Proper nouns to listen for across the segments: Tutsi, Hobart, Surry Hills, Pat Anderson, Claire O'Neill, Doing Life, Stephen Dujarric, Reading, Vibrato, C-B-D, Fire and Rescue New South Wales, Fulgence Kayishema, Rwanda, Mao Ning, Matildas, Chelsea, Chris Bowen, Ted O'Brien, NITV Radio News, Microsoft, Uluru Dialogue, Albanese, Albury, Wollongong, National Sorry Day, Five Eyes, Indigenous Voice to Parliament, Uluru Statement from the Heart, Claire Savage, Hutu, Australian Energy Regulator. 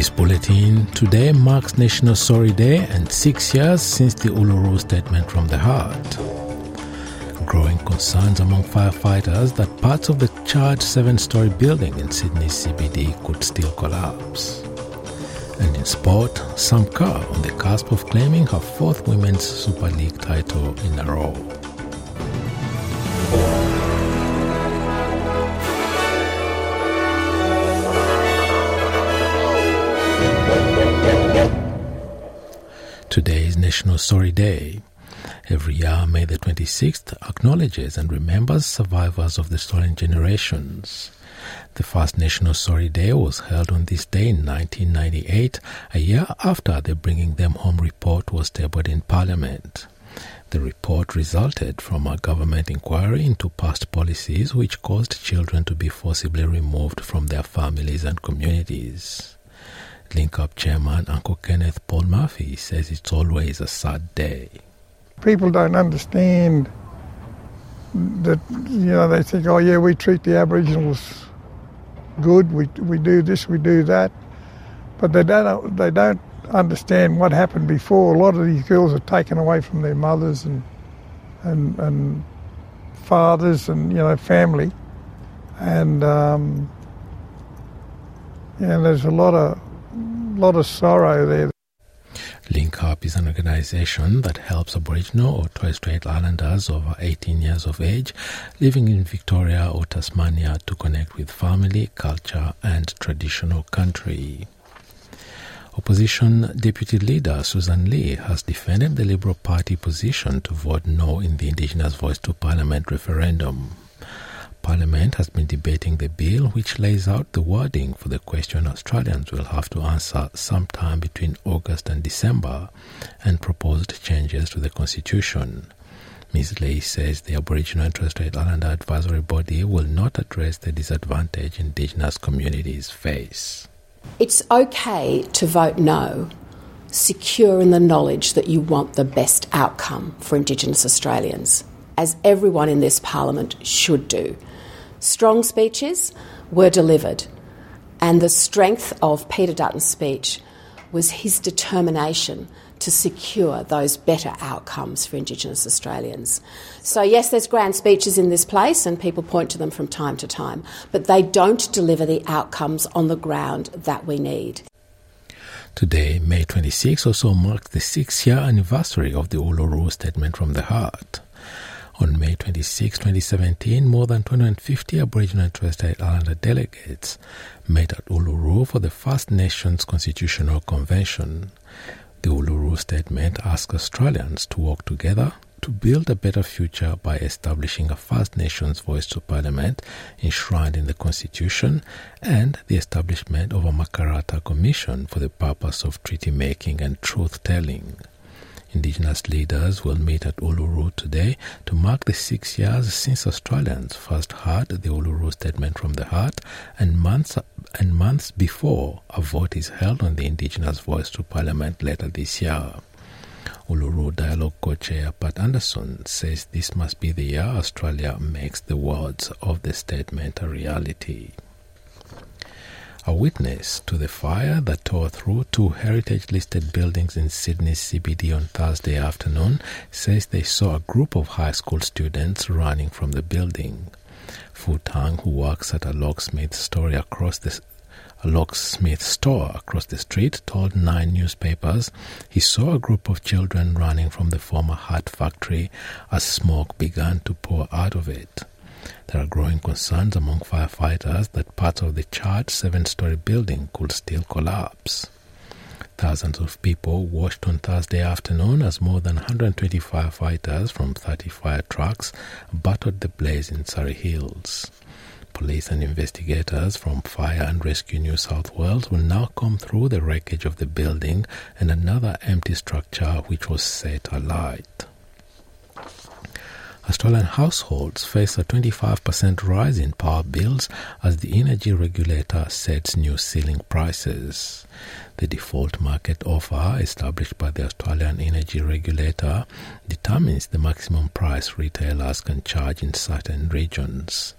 This bulletin today marks National Sorry Day and 6 years since the Uluru Statement from the Heart. Growing concerns among firefighters that parts of the charred 7-story building in Sydney's CBD could still collapse. And in sport, Sam Kerr on the cusp of claiming her fourth Women's Super League title in a row. Today is National Sorry Day. Every year, May the 26th acknowledges and remembers survivors of the stolen generations. The first National Sorry Day was held on this day in 1998, a year after the Bringing Them Home report was tabled in Parliament. The report resulted from a government inquiry into past policies which caused children to be forcibly removed from their families and communities. LinkUp chairman Uncle Kenneth Paul Murphy says it's always a sad day. People don't understand that, they think, oh yeah, we treat the Aboriginals good, we do this, we do that, but they don't understand what happened before. A lot of these girls are taken away from their mothers and fathers and family, and there's a lot of sorrow there. LinkUp is an organisation that helps Aboriginal or Torres Strait Islanders over 18 years of age living in Victoria or Tasmania to connect with family, culture and traditional country. Opposition Deputy Leader Susan Lee has defended the Liberal Party position to vote no in the Indigenous Voice to Parliament referendum. Parliament has been debating the bill which lays out the wording for the question Australians will have to answer sometime between August and December and proposed changes to the Constitution. Ms Lee says the Aboriginal and Torres Strait Islander Advisory Body will not address the disadvantage Indigenous communities face. It's okay to vote no, secure in the knowledge that you want the best outcome for Indigenous Australians, as everyone in this Parliament should do. Strong speeches were delivered, and the strength of Peter Dutton's speech was his determination to secure those better outcomes for Indigenous Australians. So yes, there's grand speeches in this place and people point to them from time to time, but they don't deliver the outcomes on the ground that we need. Today, May 26, also marks the 6-year anniversary of the Uluru Statement from the Heart. On May 26, 2017, more than 250 Aboriginal and Torres Strait Islander delegates met at Uluru for the First Nations Constitutional Convention. The Uluru Statement asks Australians to work together to build a better future by establishing a First Nations Voice to Parliament enshrined in the Constitution and the establishment of a Makarrata Commission for the purpose of treaty-making and truth-telling. Indigenous leaders will meet at Uluru today to mark the 6 years since Australians first heard the Uluru Statement from the Heart, and months before a vote is held on the Indigenous Voice to Parliament later this year. Uluru Dialogue co-chair Pat Anderson says this must be the year Australia makes the words of the statement a reality. A witness to the fire that tore through two heritage-listed buildings in Sydney's CBD on Thursday afternoon says they saw a group of high school students running from the building. Fu Tang, who works at a locksmith store across the street, told 9 newspapers he saw a group of children running from the former hat factory as smoke began to pour out of it. There are growing concerns among firefighters that parts of the charred 7-story building could still collapse. Thousands of people watched on Thursday afternoon as more than 120 firefighters from 30 fire trucks battled the blaze in Surry Hills. Police and investigators from Fire and Rescue New South Wales will now comb through the wreckage of the building and another empty structure which was set alight. Australian households face a 25% rise in power bills as the Energy Regulator sets new ceiling prices. The default market offer established by the Australian Energy Regulator determines the maximum price retailers can charge in certain regions.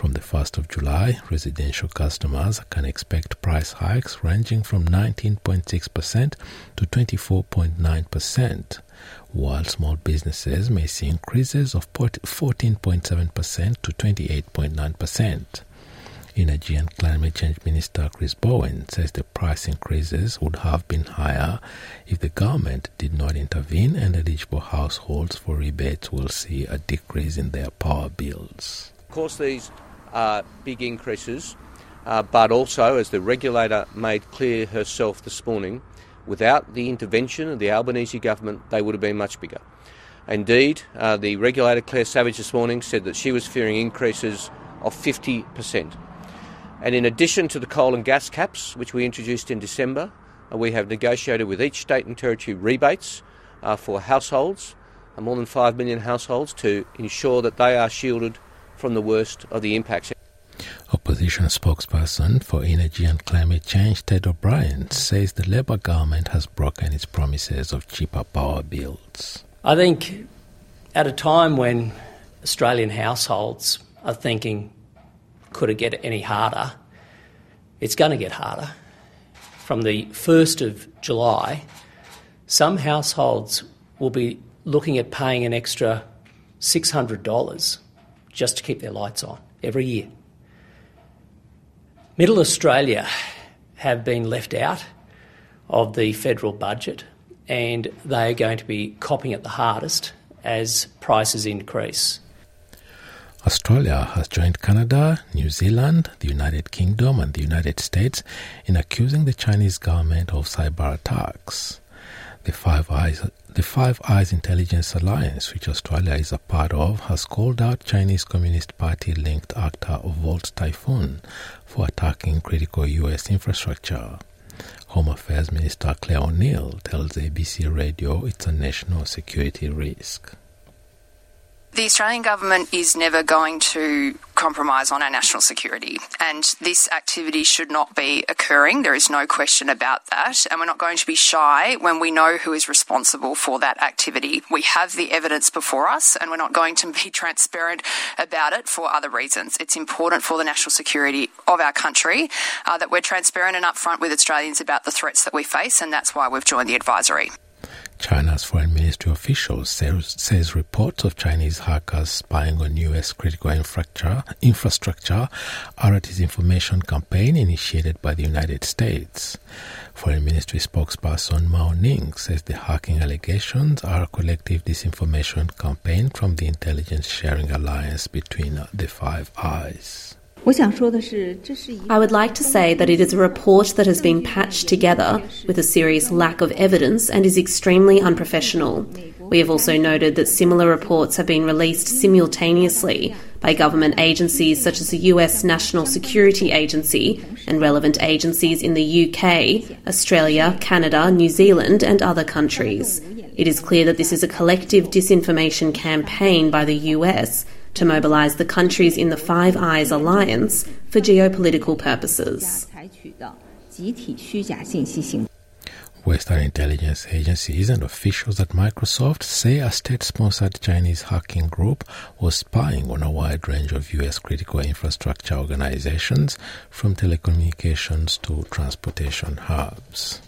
From the 1st of July, residential customers can expect price hikes ranging from 19.6% to 24.9%, while small businesses may see increases of 14.7% to 28.9%. Energy and Climate Change Minister Chris Bowen says the price increases would have been higher if the government did not intervene, and eligible households for rebates will see a decrease in their power bills. Of course, these are big increases, but also, as the regulator made clear herself this morning, without the intervention of the Albanese government, they would have been much bigger. Indeed, the regulator, Claire Savage, this morning said that she was fearing increases of 50%. And in addition to the coal and gas caps, which we introduced in December, we have negotiated with each state and territory rebates for households, more than 5 million households, to ensure that they are shielded from the worst of the impacts. Opposition spokesperson for Energy and Climate Change, Ted O'Brien, says the Labor government has broken its promises of cheaper power bills. I think at a time when Australian households are thinking, could it get any harder? It's going to get harder. From the 1st of July, some households will be looking at paying an extra $600 just to keep their lights on every year. Middle Australia have been left out of the federal budget, and they are going to be copping it the hardest as prices increase. Australia has joined Canada, New Zealand, the United Kingdom and the United States in accusing the Chinese government of cyber attacks. The Five Eyes Intelligence Alliance, which Australia is a part of, has called out Chinese Communist Party-linked actor Volt Typhoon for attacking critical US infrastructure. Home Affairs Minister Claire O'Neill tells ABC Radio it's a national security risk. The Australian government is never going to compromise on our national security, and this activity should not be occurring. There is no question about that, and we're not going to be shy when we know who is responsible for that activity. We have the evidence before us, and we're not going to be transparent about it for other reasons. It's important for the national security of our country that we're transparent and upfront with Australians about the threats that we face, and that's why we've joined the advisory. China's foreign ministry officials says reports of Chinese hackers spying on U.S. critical infrastructure are a disinformation campaign initiated by the United States. Foreign Ministry spokesperson Mao Ning says the hacking allegations are a collective disinformation campaign from the intelligence sharing alliance between the Five Eyes. I would like to say that it is a report that has been patched together with a serious lack of evidence and is extremely unprofessional. We have also noted that similar reports have been released simultaneously by government agencies such as the US National Security Agency and relevant agencies in the UK, Australia, Canada, New Zealand and other countries. It is clear that this is a collective disinformation campaign by the US to mobilise the countries in the Five Eyes Alliance for geopolitical purposes. Western intelligence agencies and officials at Microsoft say a state-sponsored Chinese hacking group was spying on a wide range of US critical infrastructure organisations, from telecommunications to transportation hubs.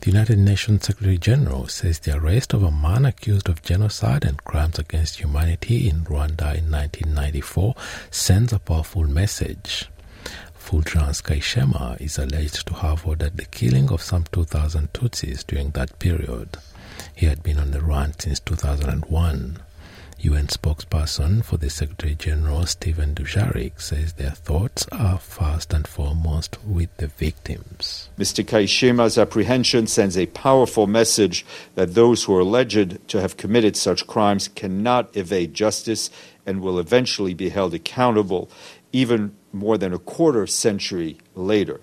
The United Nations Secretary-General says the arrest of a man accused of genocide and crimes against humanity in Rwanda in 1994 sends a powerful message. Fulgence Kayishema is alleged to have ordered the killing of some 2,000 Tutsis during that period. He had been on the run since 2001. UN spokesperson for the Secretary-General, Stephen Dujarric, says their thoughts are first and foremost with the victims. Mr. Kayishema's apprehension sends a powerful message that those who are alleged to have committed such crimes cannot evade justice and will eventually be held accountable, even more than a quarter century later.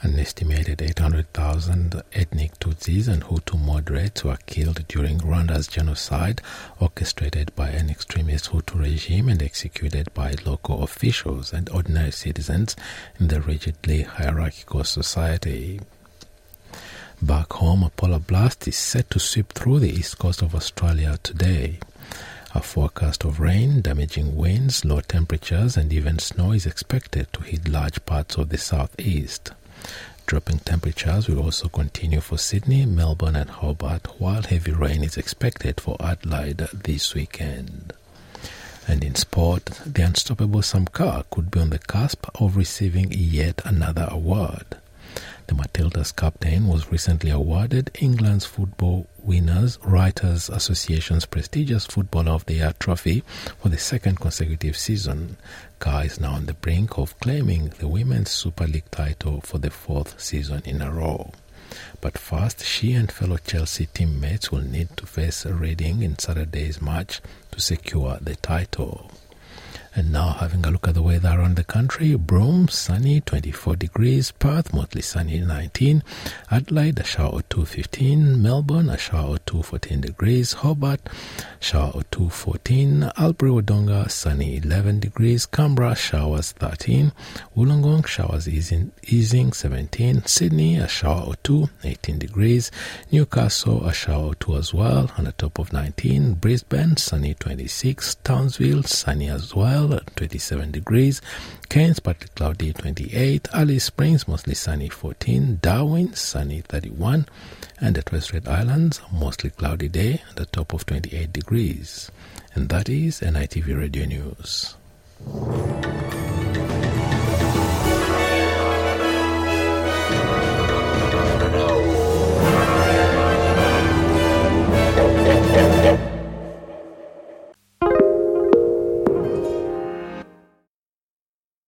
An estimated 800,000 ethnic Tutsis and Hutu moderates were killed during Rwanda's genocide, orchestrated by an extremist Hutu regime and executed by local officials and ordinary citizens in the rigidly hierarchical society. Back home, a polar blast is set to sweep through the east coast of Australia today. A forecast of rain, damaging winds, low temperatures and even snow is expected to hit large parts of the southeast. Dropping temperatures will also continue for Sydney, Melbourne and Hobart, while heavy rain is expected for Adelaide this weekend. And in sport, the unstoppable Sam Kerr could be on the cusp of receiving yet another award. The Matildas captain was recently awarded England's Football Winners' Writers' Association's prestigious Footballer of the Year trophy for the second consecutive season. Kerr is now on the brink of claiming the Women's Super League title for the fourth season in a row. But first, she and fellow Chelsea teammates will need to face Reading in Saturday's match to secure the title. And now having a look at the weather around the country, Broome, sunny, 24 degrees, Perth, mostly sunny, 19, Adelaide, a shower or 2, 15, Melbourne, a shower or 2, 14 degrees, Hobart, shower or 2, 14, Albury, Wodonga, sunny, 11 degrees, Canberra, showers, 13, Wollongong, showers easing, 17, Sydney, a shower or 2, 18 degrees, Newcastle, a shower or 2 as well, on a top of 19, Brisbane, sunny, 26, Townsville, sunny as well, 27 degrees, Cairns partly cloudy 28, Alice Springs mostly sunny 14, Darwin sunny 31, and the Torres Strait Islands mostly cloudy day at the top of 28 degrees. And that is NITV Radio News.